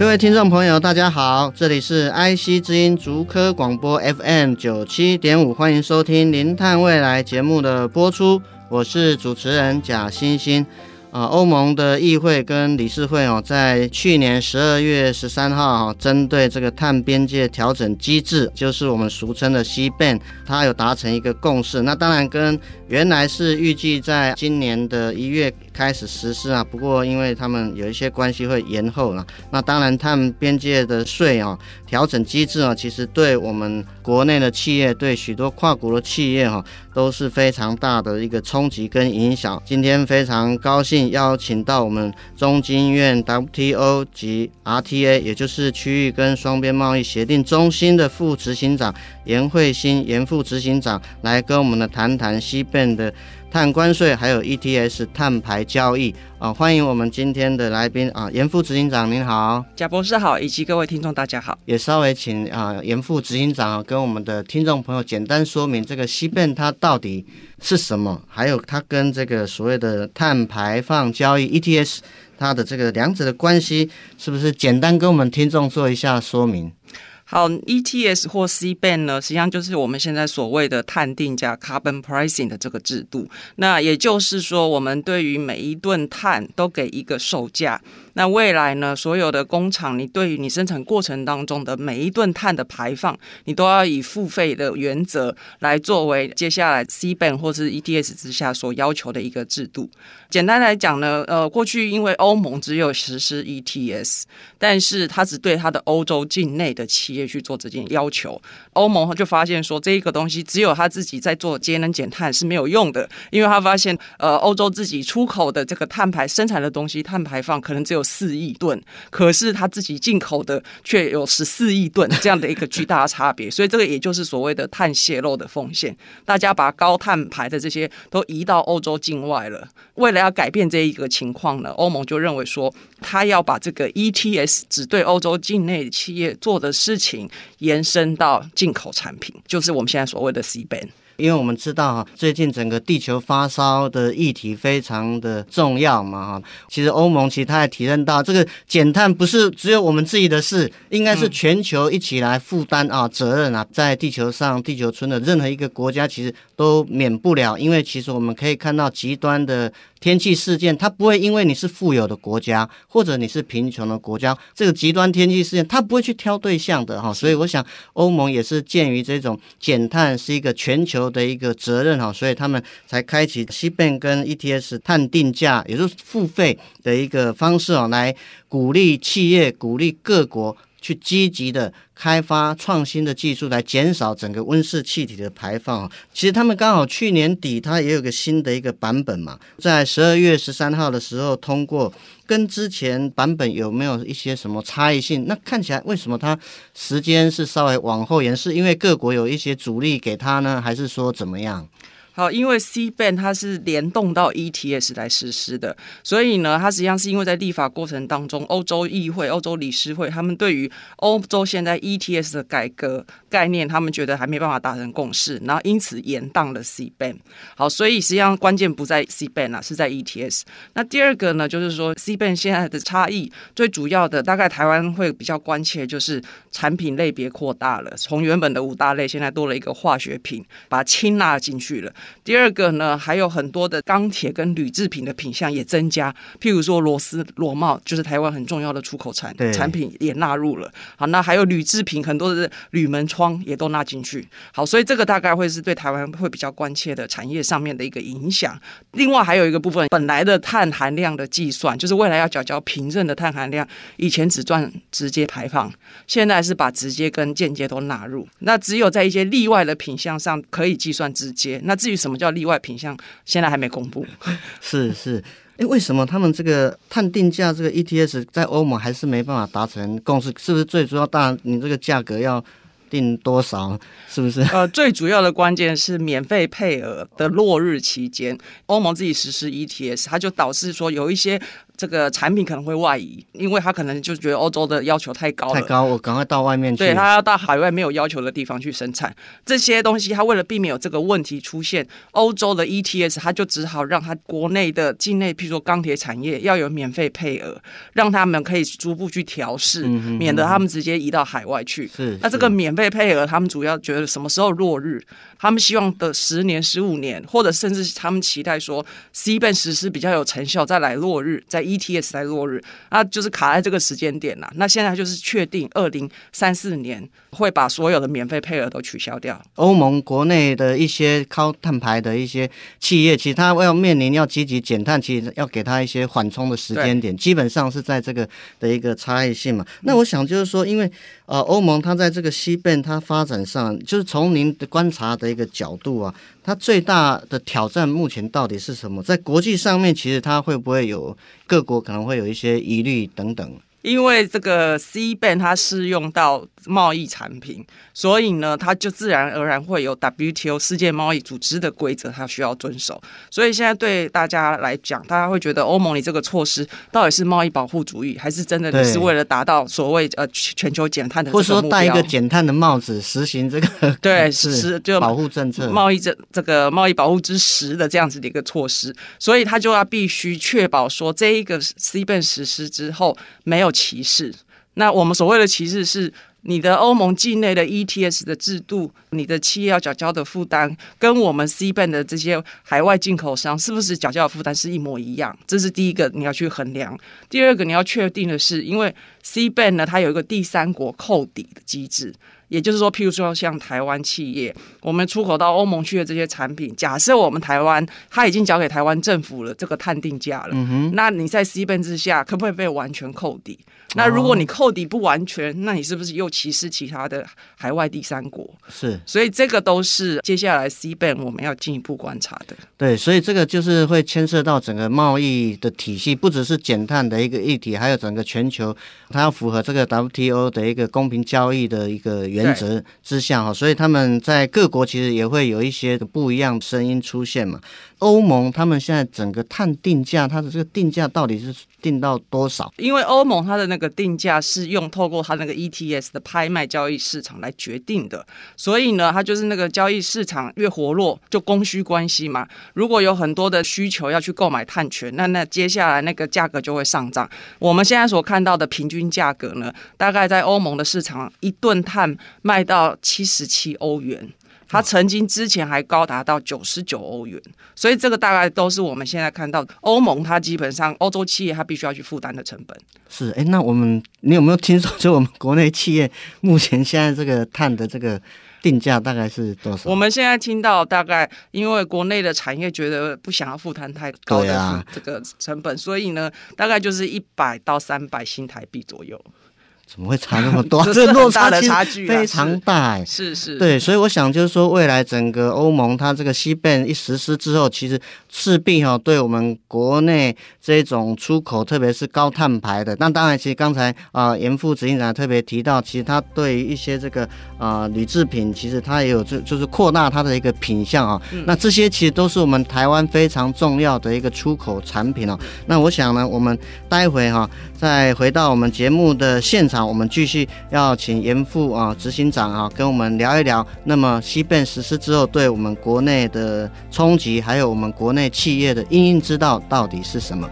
各位听众朋友大家好，这里是 IC 之音竹科广播 FM97.5， 欢迎收听零碳未来节目的播出，我是主持人贾欣欣。欧盟的议会跟理事会在去年12月13号针对这个碳边界调整机制，就是我们俗称的 CBAM， 它有达成一个共识。那当然跟原来是预计在今年的1月开始实施不过因为他们有一些关系会延后了。那当然碳边界的税调整机制其实对我们国内的企业，对许多跨国的企业都是非常大的一个冲击跟影响。今天非常高兴邀请到我们中经院 WTO 及 RTA， 也就是区域跟双边贸易协定中心的副执行长颜慧欣，颜副执行长来跟我们的谈谈 CBAM 的碳关税还有 ETS 碳排交易。欢迎我们今天的来宾颜副执行长您好。贾博士好，以及各位听众大家好。也稍微请颜副执行长跟我们的听众朋友简单说明这个 CBAM 它到底是什么，还有它跟这个所谓的碳排放交易 ETS 它的这个两者的关系，是不是简单跟我们听众做一下说明？好 ，ETS 或 CBAM 呢，实际上就是我们现在所谓的碳定价 （carbon pricing） 的这个制度。那也就是说，我们对于每一吨碳都给一个售价。那未来呢，所有的工厂，你对于你生产过程当中的每一吨碳的排放，你都要以付费的原则来作为接下来 CBAM 或是 ETS 之下所要求的一个制度。简单来讲呢，过去因为欧盟只有实施 ETS， 但是它只对它的欧洲境内的企业去做这件要求，欧盟就发现说这个东西只有他自己在做节能减碳是没有用的，因为他发现欧洲自己出口的这个碳排生产的东西碳排放可能只有4亿吨，可是他自己进口的却有14亿吨，这样的一个巨大的差别所以这个也就是所谓的碳泄漏的风险，大家把高碳排的这些都移到欧洲境外了。为了要改变这一个情况呢，欧盟就认为说他要把这个 ETS 只对欧洲境内企业做的事情延伸到进口产品，就是我们现在所谓的 CBAM。因为我们知道最近整个地球发烧的议题非常的重要嘛，其实欧盟其实他也体认到这个减碳不是只有我们自己的事，应该是全球一起来负担责任在地球上地球村的任何一个国家其实都免不了，因为其实我们可以看到极端的天气事件，它不会因为你是富有的国家或者你是贫穷的国家，这个极端天气事件它不会去挑对象的所以我想欧盟也是鉴于这种减碳是一个全球的一个责任所以他们才开启 CBAM 跟 ETS 碳定价，也就是付费的一个方式来鼓励企业鼓励各国去积极的开发创新的技术来减少整个温室气体的排放。其实他们刚好去年底它也有个新的一个版本嘛，在12月13号的时候通过，跟之前版本有没有一些什么差异性？那看起来为什么它时间是稍微往后延，是因为各国有一些阻力给它呢，还是说怎么样？好，因为 CBAM 它是联动到 ETS 来实施的，所以呢，它实际上是因为在立法过程当中，欧洲议会、欧洲理事会他们对于欧洲现在 ETS 的改革概念，他们觉得还没办法达成共识，然后因此延宕了 CBAM。好，所以实际上关键不在 CBAM 是在 ETS。那第二个呢，就是说 CBAM 现在的差异最主要的，大概台湾会比较关切就是产品类别扩大了，从原本的5大类现在多了一个化学品，把它氢纳进去了。第二个呢，还有很多的钢铁跟铝制品的品项也增加，譬如说螺丝、螺帽，就是台湾很重要的出口产品也纳入了。好，那还有铝制品，很多的铝门窗也都纳进去。好，所以这个大概会是对台湾会比较关切的产业上面的一个影响。另外还有一个部分，本来的碳含量的计算，就是未来要缴交凭证的碳含量，以前只算直接排放，现在是把直接跟间接都纳入。那只有在一些例外的品项上可以计算直接，那至于什么叫例外品项，现在还没公布。是为什么他们这个碳定价这个 ETS 在欧盟还是没办法达成共识？是不是最主要当然你这个价格要定多少，是不是？最主要的关键是免费配额的落日期间，欧盟自己实施 ETS， 它就导致说有一些这个产品可能会外移，因为他可能就觉得欧洲的要求太高了，我赶快到外面去。对，他要到海外没有要求的地方去生产这些东西。他为了避免有这个问题出现，欧洲的 ETS 他就只好让他国内的境内譬如说钢铁产业要有免费配额，让他们可以逐步去调试，免得他们直接移到海外去。是，那这个免费配额他们主要觉得什么时候落日，他们希望的10年15年，或者甚至他们期待说 CBAM 实施比较有成效再来落日，在ETS 在落日，那就是卡在这个时间点啦。那现在就是确定2034年会把所有的免费配额都取消掉。欧盟国内的一些高碳排的一些企业，其实它要面临要积极减碳，其实要给它一些缓冲的时间点，基本上是在这个的一个差异性嘛。那我想就是说，因为欧盟它在这个CBAM它发展上，就是从您的观察的一个角度啊，它最大的挑战目前到底是什么？在国际上面，其实它会不会有各国可能会有一些疑虑等等？因为这个 CBAM 它适用到贸易产品，所以呢，它就自然而然会有 WTO 世界贸易组织的规则，它需要遵守。所以现在对大家来讲，大家会觉得欧盟你这个措施到底是贸易保护主义，还是真的你是为了达到所谓全球减碳的这个目标，或者说戴一个减碳的帽子实行这个对是就保护政策、贸易这个贸易保护之实的这样子的一个措施，所以它就要必须确保说这一个 CBAM 实施之后没有歧视。那我们所谓的歧视是你的欧盟境内的 ETS 的制度，你的企业要缴交的负担跟我们 CBAM 的这些海外进口商是不是缴交的负担是一模一样，这是第一个你要去衡量。第二个你要确定的是，因为 CBAM 呢，它有一个第三国扣抵的机制，也就是说譬如说像台湾企业，我们出口到欧盟去的这些产品，假设我们台湾它已经交给台湾政府了这个碳定价了，那你在 CBAM 之下可不可以被完全扣抵？那如果你扣抵不完全，那你是不是又歧视其他的海外第三国？是，所以这个都是接下来 CBAM 我们要进一步观察的。对，所以这个就是会牵涉到整个贸易的体系，不只是减碳的一个议题，还有整个全球它要符合这个 WTO 的一个公平交易的一个原则之下，所以他们在各国其实也会有一些不一样声音出现嘛。欧盟他们现在整个碳定价，它的这个定价到底是定到多少？因为欧盟它的那个定价是用透过它那个 ETS 的拍卖交易市场来决定的，所以呢，它就是那个交易市场越活络，就供需关系嘛。如果有很多的需求要去购买碳权，那接下来那个价格就会上涨。我们现在所看到的平均价格呢，大概在欧盟的市场一吨碳卖到$77，它曾经之前还高达到$99，所以这个大概都是我们现在看到欧盟它基本上欧洲企业它必须要去负担的成本。是，那你有没有听说就我们国内企业目前现在这个碳的这个定价大概是多少？我们现在听到大概，因为国内的产业觉得不想要负担太高的这个成本，所以呢，大概就是$100到$300左右。怎么会差那么多？这落差的差距非常大，是对，所以我想就是说，未来整个欧盟它这个CBAM一实施之后，其实势必对我们国内这种出口，特别是高碳排的，那当然，其实刚才严副执行长特别提到，其实它对于一些这个铝制品，其实它也有就是扩大它的一个品项那这些其实都是我们台湾非常重要的一个出口产品那我想呢，我们待会再回到我们节目的现场。我们继续要请严副执行长跟我们聊一聊，那么CBAM实施之后对我们国内的冲击，还有我们国内企业的因应之道到底是什么。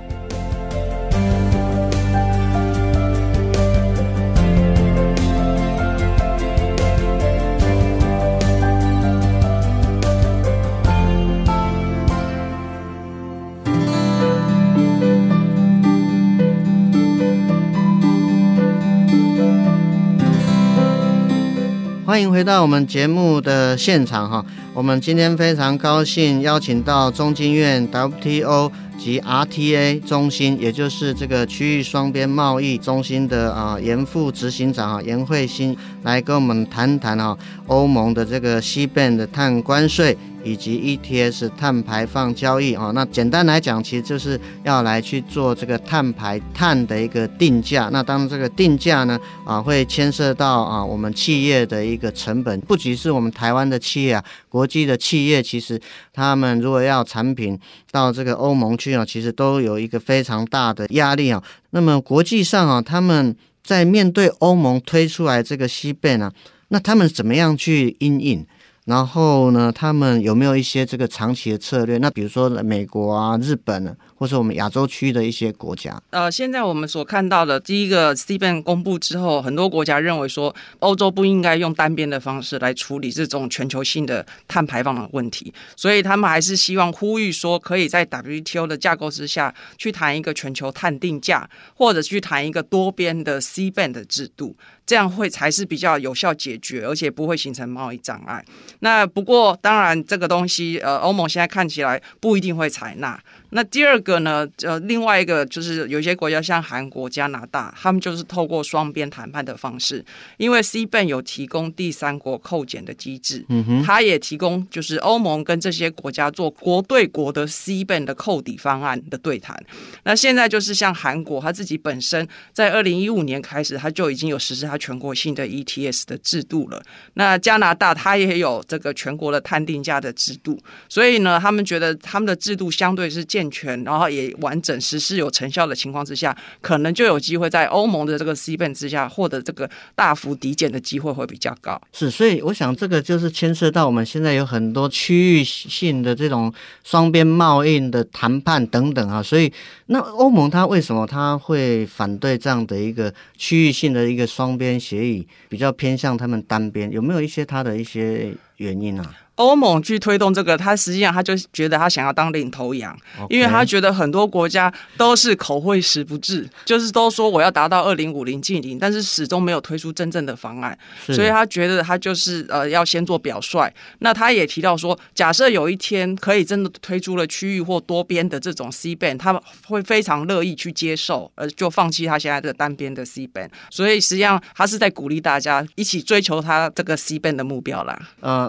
欢迎回到我们节目的现场哈，我们今天非常高兴邀请到中经院 WTO 及 RTA 中心，也就是这个区域双边贸易中心的颜副执行长颜慧欣来跟我们谈谈欧盟的这个 CBAM 的碳关税以及 ETS 碳排放交易。那简单来讲其实就是要来去做这个碳的一个定价，那当然这个定价呢会牵涉到我们企业的一个成本，不仅是我们台湾的企业国际的企业，其实他们如果要产品到这个欧盟去其实都有一个非常大的压力。那么国际上他们在面对欧盟推出来这个 CBAM 那他们怎么样去因应，然后呢他们有没有一些这个长期的策略，那比如说美国日本或是我们亚洲区的一些国家。现在我们所看到的第一个 CBAM 公布之后，很多国家认为说欧洲不应该用单边的方式来处理这种全球性的碳排放的问题，所以他们还是希望呼吁说可以在 WTO 的架构之下去谈一个全球碳定价，或者去谈一个多边的 CBAM 的制度，这样会才是比较有效解决，而且不会形成贸易障碍。那不过当然这个东西欧盟现在看起来不一定会采纳。那第二个呢另外一个就是有些国家像韩国、加拿大，他们就是透过双边谈判的方式，因为 CBAM 有提供第三国扣减的机制，它也提供就是欧盟跟这些国家做国对国的 CBAM 的扣抵方案的对谈。那现在就是像韩国他自己本身在2015年开始他就已经有实施他全国性的 ETS 的制度了，那加拿大它也有这个全国的碳定价的制度，所以呢他们觉得他们的制度相对是健全，然后也完整实施有成效的情况之下，可能就有机会在欧盟的这个 CBAM 之下获得这个大幅抵减的机会会比较高。是，所以我想这个就是牵涉到我们现在有很多区域性的这种双边贸易的谈判等等所以那欧盟它为什么它会反对这样的一个区域性的一个双边协议，比较偏向他们单边，有没有一些它的一些原因啊？欧盟去推动这个，他实际上他就觉得他想要当领头羊，因为他觉得很多国家都是口惠实不至，就是都说我要达到2050净零，但是始终没有推出真正的方案，所以他觉得他就是要先做表率。那他也提到说，假设有一天可以真的推出了区域或多边的这种 CBAM， 他会非常乐意去接受，就放弃他现在的单边的 CBAM。所以实际上他是在鼓励大家一起追求他这个 CBAM 的目标啦。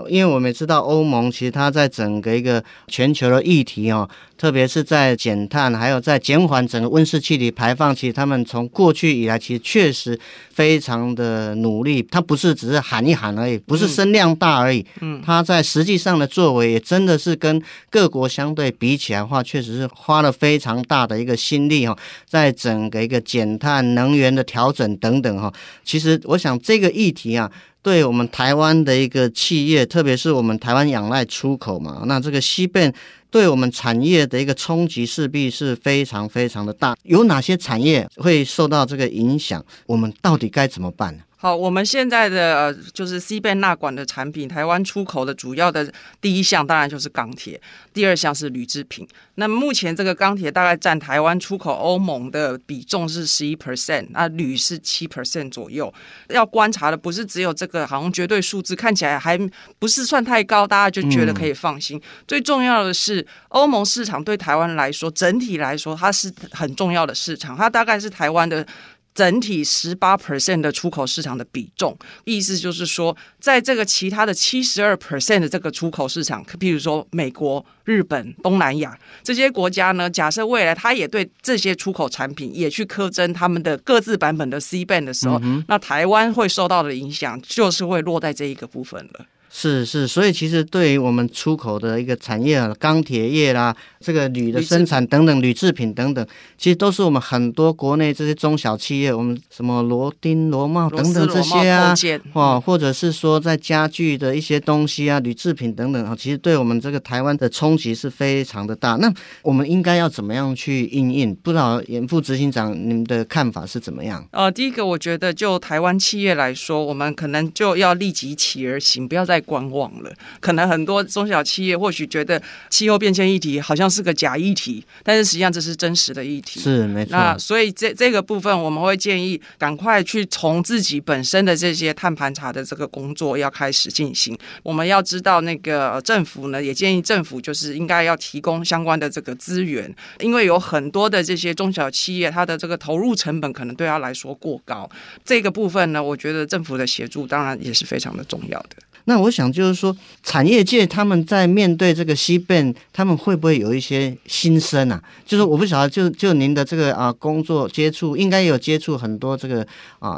因为我们知道欧盟其实它在整个一个全球的议题特别是在减碳还有在减缓整个温室气体排放，其实他们从过去以来其实确实非常的努力，它不是只是喊一喊而已，不是声量大而已，它在实际上的作为也真的是跟各国相对比起来的话，确实是花了非常大的一个心力在整个一个减碳能源的调整等等其实我想这个议题对我们台湾的一个企业，特别是我们台湾仰赖出口嘛，那这个CBAM对我们产业的一个冲击势必是非常非常的大，有哪些产业会受到这个影响，我们到底该怎么办呢？好，我们现在的就是 CBAM 纳管的产品，台湾出口的主要的第一项当然就是钢铁，第二项是铝制品。那目前这个钢铁大概占台湾出口欧盟的比重是 11%， 那铝是 7% 左右。要观察的不是只有这个好像绝对数字看起来还不是算太高，大家就觉得可以放心。最重要的是欧盟市场对台湾来说，整体来说它是很重要的市场，它大概是台湾的整体 18% 的出口市场的比重，意思就是说在这个其他的 72% 的这个出口市场，譬如说美国、日本、东南亚这些国家呢，假设未来他也对这些出口产品也去苛征他们的各自版本的 CBAM 的时候，那台湾会受到的影响就是会落在这一个部分了。是是，所以其实对于我们出口的一个产业钢铁业啦，这个铝的生产等等，铝制品等等，其实都是我们很多国内这些中小企业，我们什么螺钉、螺帽等等这些或者是说在家具的一些东西铝制品等等其实对我们这个台湾的冲击是非常的大。那我们应该要怎么样去因应？不知道颜副执行长你们的看法是怎么样？第一个我觉得就台湾企业来说，我们可能就要立即起而行，不要再在观望了。可能很多中小企业或许觉得气候变迁议题好像是个假议题，但是实际上这是真实的议题，是没错。那所以这个部分我们会建议赶快去从自己本身的这些碳盘查的这个工作要开始进行。我们要知道那个政府呢，也建议政府就是应该要提供相关的这个资源，因为有很多的这些中小企业它的这个投入成本可能对它来说过高，这个部分呢我觉得政府的协助当然也是非常的重要的。那我想就是说产业界他们在面对这个 CBAM 他们会不会有一些心声啊？就是我不晓得 就您的这个工作接触应该有接触很多这个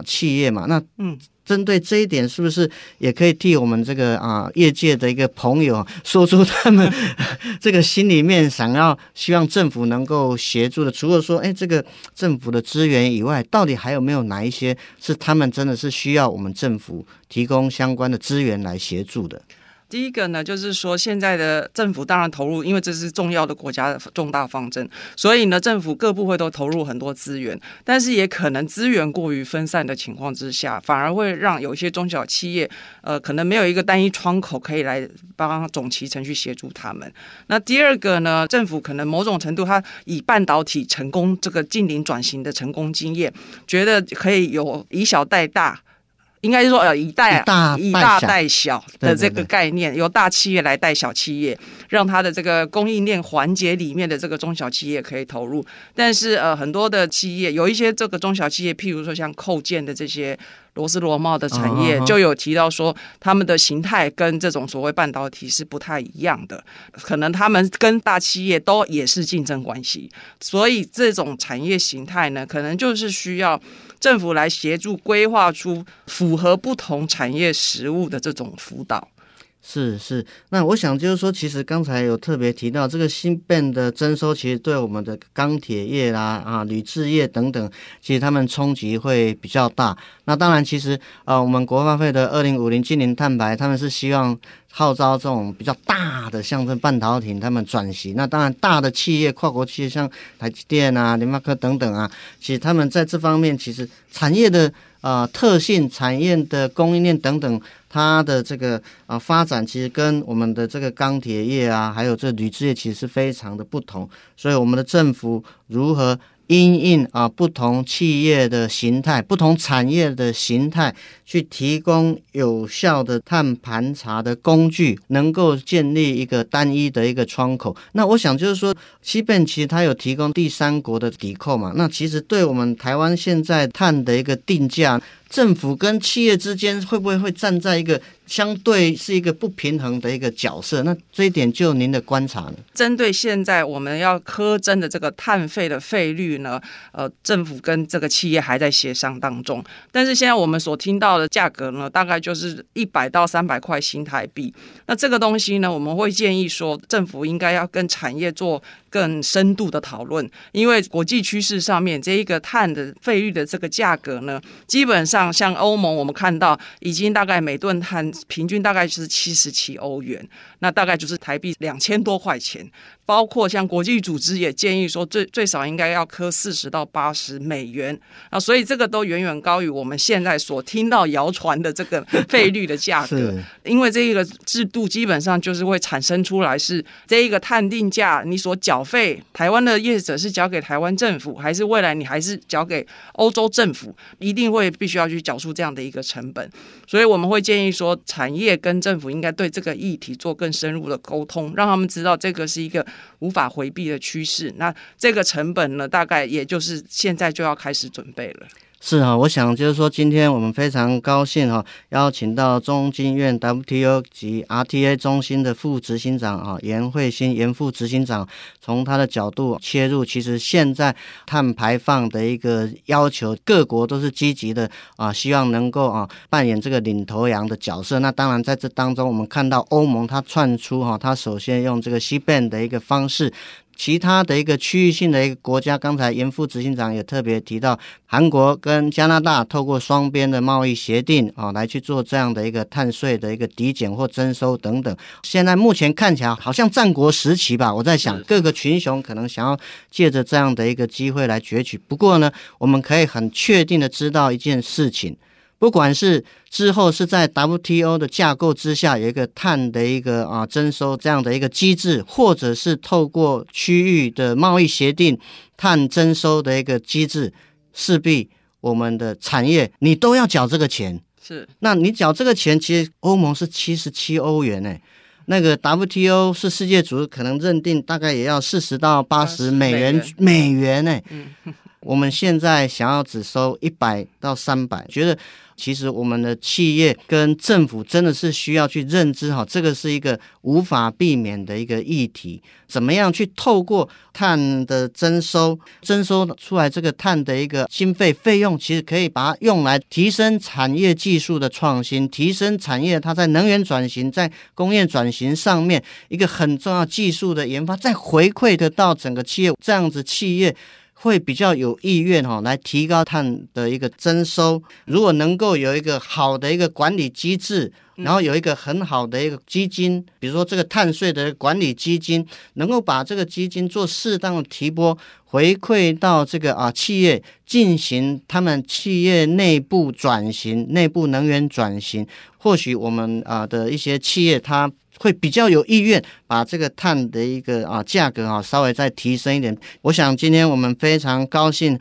企业嘛，那针对这一点是不是也可以替我们这个业界的一个朋友说出他们这个心里面想要希望政府能够协助的，除了说这个政府的资源以外，到底还有没有哪一些是他们真的是需要我们政府提供相关的资源来协助的？第一个呢就是说现在的政府当然投入，因为这是重要的国家的重大方针，所以呢政府各部会都投入很多资源，但是也可能资源过于分散的情况之下，反而会让有一些中小企业可能没有一个单一窗口可以来帮总期程去协助他们。那第二个呢，政府可能某种程度它以半导体成功这个近邻转型的成功经验，觉得可以有以小带大，应该是说以大带小的这个概念，对对对，由大企业来带小企业，让它的这个供应链环节里面的这个中小企业可以投入。但是很多的企业，有一些这个中小企业，譬如说像扣件的这些螺丝螺帽的产业，就有提到说他们的形态跟这种所谓半导体是不太一样的，可能他们跟大企业都也是竞争关系，所以这种产业形态呢，可能就是需要政府来协助规划出符合不同产业实务的这种辅导。是是，那我想就是说，其实刚才有特别提到这个CBAM的征收，其实对我们的钢铁业啦、铝制业等等，其实他们冲击会比较大。那当然，其实我们国发会的2050净零碳排，他们是希望号召这种比较大的，像这半导体他们转型。那当然，大的企业、跨国企业，像台积电啊、联发科等等啊，其实他们在这方面，其实产业的特性、产业的供应链等等，它的这个发展其实跟我们的这个钢铁业啊，还有这铝制业其实是非常的不同，所以我们的政府如何因应不同企业的形态、不同产业的形态，去提供有效的碳盘查的工具，能够建立一个单一的一个窗口。那我想就是说CBAM其实它有提供第三国的抵扣嘛，那其实对我们台湾现在碳的一个定价，政府跟企业之间会不会站在一个相对是一个不平衡的一个角色？那这一点就您的观察呢？针对现在我们要苛征的这个碳费的费率呢，政府跟这个企业还在协商当中，但是现在我们所听到的价格呢，大概就是100到300块新台币。那这个东西呢，我们会建议说政府应该要跟产业做更深度的讨论，因为国际趋势上面这一个碳的费率的这个价格呢，基本上像欧盟我们看到已经大概每吨碳平均大概是$77，那大概就是台币2000多块钱。包括像国际组织也建议说最少应该要扣$40到$80，那所以这个都远远高于我们现在所听到谣传的这个费率的价格因为这个制度基本上就是会产生出来是这一个碳定价，你所缴费台湾的业者是缴给台湾政府，还是未来你还是缴给欧洲政府，一定会必须要去缴出这样的一个成本。所以我们会建议说产业跟政府应该对这个议题做更深入的沟通，让他们知道这个是一个无法回避的趋势，那这个成本呢，大概也就是现在就要开始准备了。是我想就是说今天我们非常高兴邀请到中经院 WTO 及 RTA 中心的副执行长颜慧欣，颜副执行长，从他的角度切入，其实现在碳排放的一个要求，各国都是积极的希望能够扮演这个领头羊的角色。那当然在这当中我们看到欧盟它窜出它首先用这个 CBAM 的一个方式，其他的一个区域性的一个国家，刚才颜副执行长也特别提到韩国跟加拿大透过双边的贸易协定来去做这样的一个碳税的一个抵减或征收等等。现在目前看起来好像战国时期吧，我在想各个群雄可能想要借着这样的一个机会来攫取。不过呢，我们可以很确定的知道一件事情，不管是之后是在 WTO 的架构之下有一个碳的一个征收这样的一个机制，或者是透过区域的贸易协定碳征收的一个机制，势必我们的产业你都要缴这个钱。是，那你缴这个钱，其实欧盟是$77耶，那个 WTO 是世界组织可能认定大概也要$40到$80美元耶。我们现在想要只收$100到$300，觉得其实我们的企业跟政府真的是需要去认知好，这个是一个无法避免的一个议题，怎么样去透过碳的征收出来这个碳的一个经费用，其实可以把它用来提升产业技术的创新，提升产业它在能源转型在工业转型上面一个很重要技术的研发，再回馈得到整个企业，这样子企业会比较有意愿来提高碳的一个征收。如果能够有一个好的一个管理机制，然后有一个很好的一个基金，比如说这个碳税的管理基金，能够把这个基金做适当的提拨回馈到这个企业，进行他们企业内部转型，内部能源转型，或许我们的一些企业它会比较有意愿把这个碳的一个价格稍微再提升一点。我想今天我们非常高兴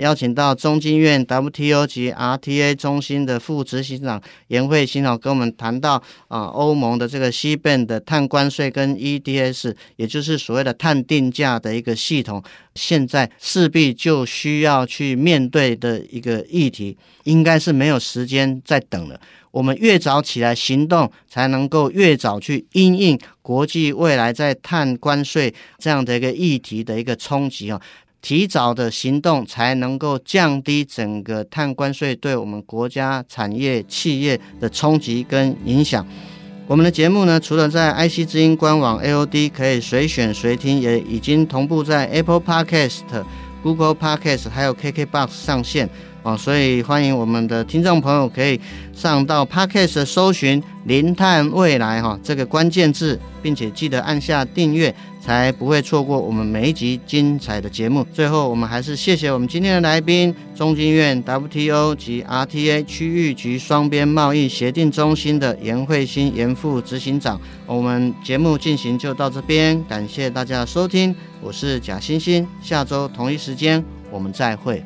邀请到中经院 WTO 及 RTA 中心的副执行长颜慧欣跟我们谈到欧盟的这个 CBAM 的碳关税跟 ETS， 也就是所谓的碳定价的一个系统，现在势必就需要去面对的一个议题，应该是没有时间再等了。我们越早起来行动，才能够越早去因应国际未来在碳关税这样的一个议题的一个冲击提早的行动才能够降低整个碳关税对我们国家产业企业的冲击跟影响。我们的节目呢，除了在 IC 之音官网 AOD 可以随选随听，也已经同步在 Apple Podcast、Google Podcast 还有 KKBox 上线所以欢迎我们的听众朋友可以上到 Podcast 搜寻零碳未来这个关键字，并且记得按下订阅，才不会错过我们每一集精彩的节目。最后我们还是谢谢我们今天的来宾，中经院 WTO 及 RTA 区域及双边贸易协定中心的颜慧欣颜副执行长。我们节目进行就到这边，感谢大家的收听，我是贾欣欣，下周同一时间我们再会。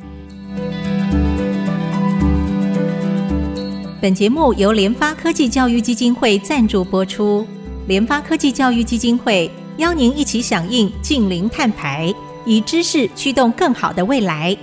本节目由联发科技教育基金会赞助播出。联发科技教育基金会邀您一起响应净零碳排，以知识驱动更好的未来。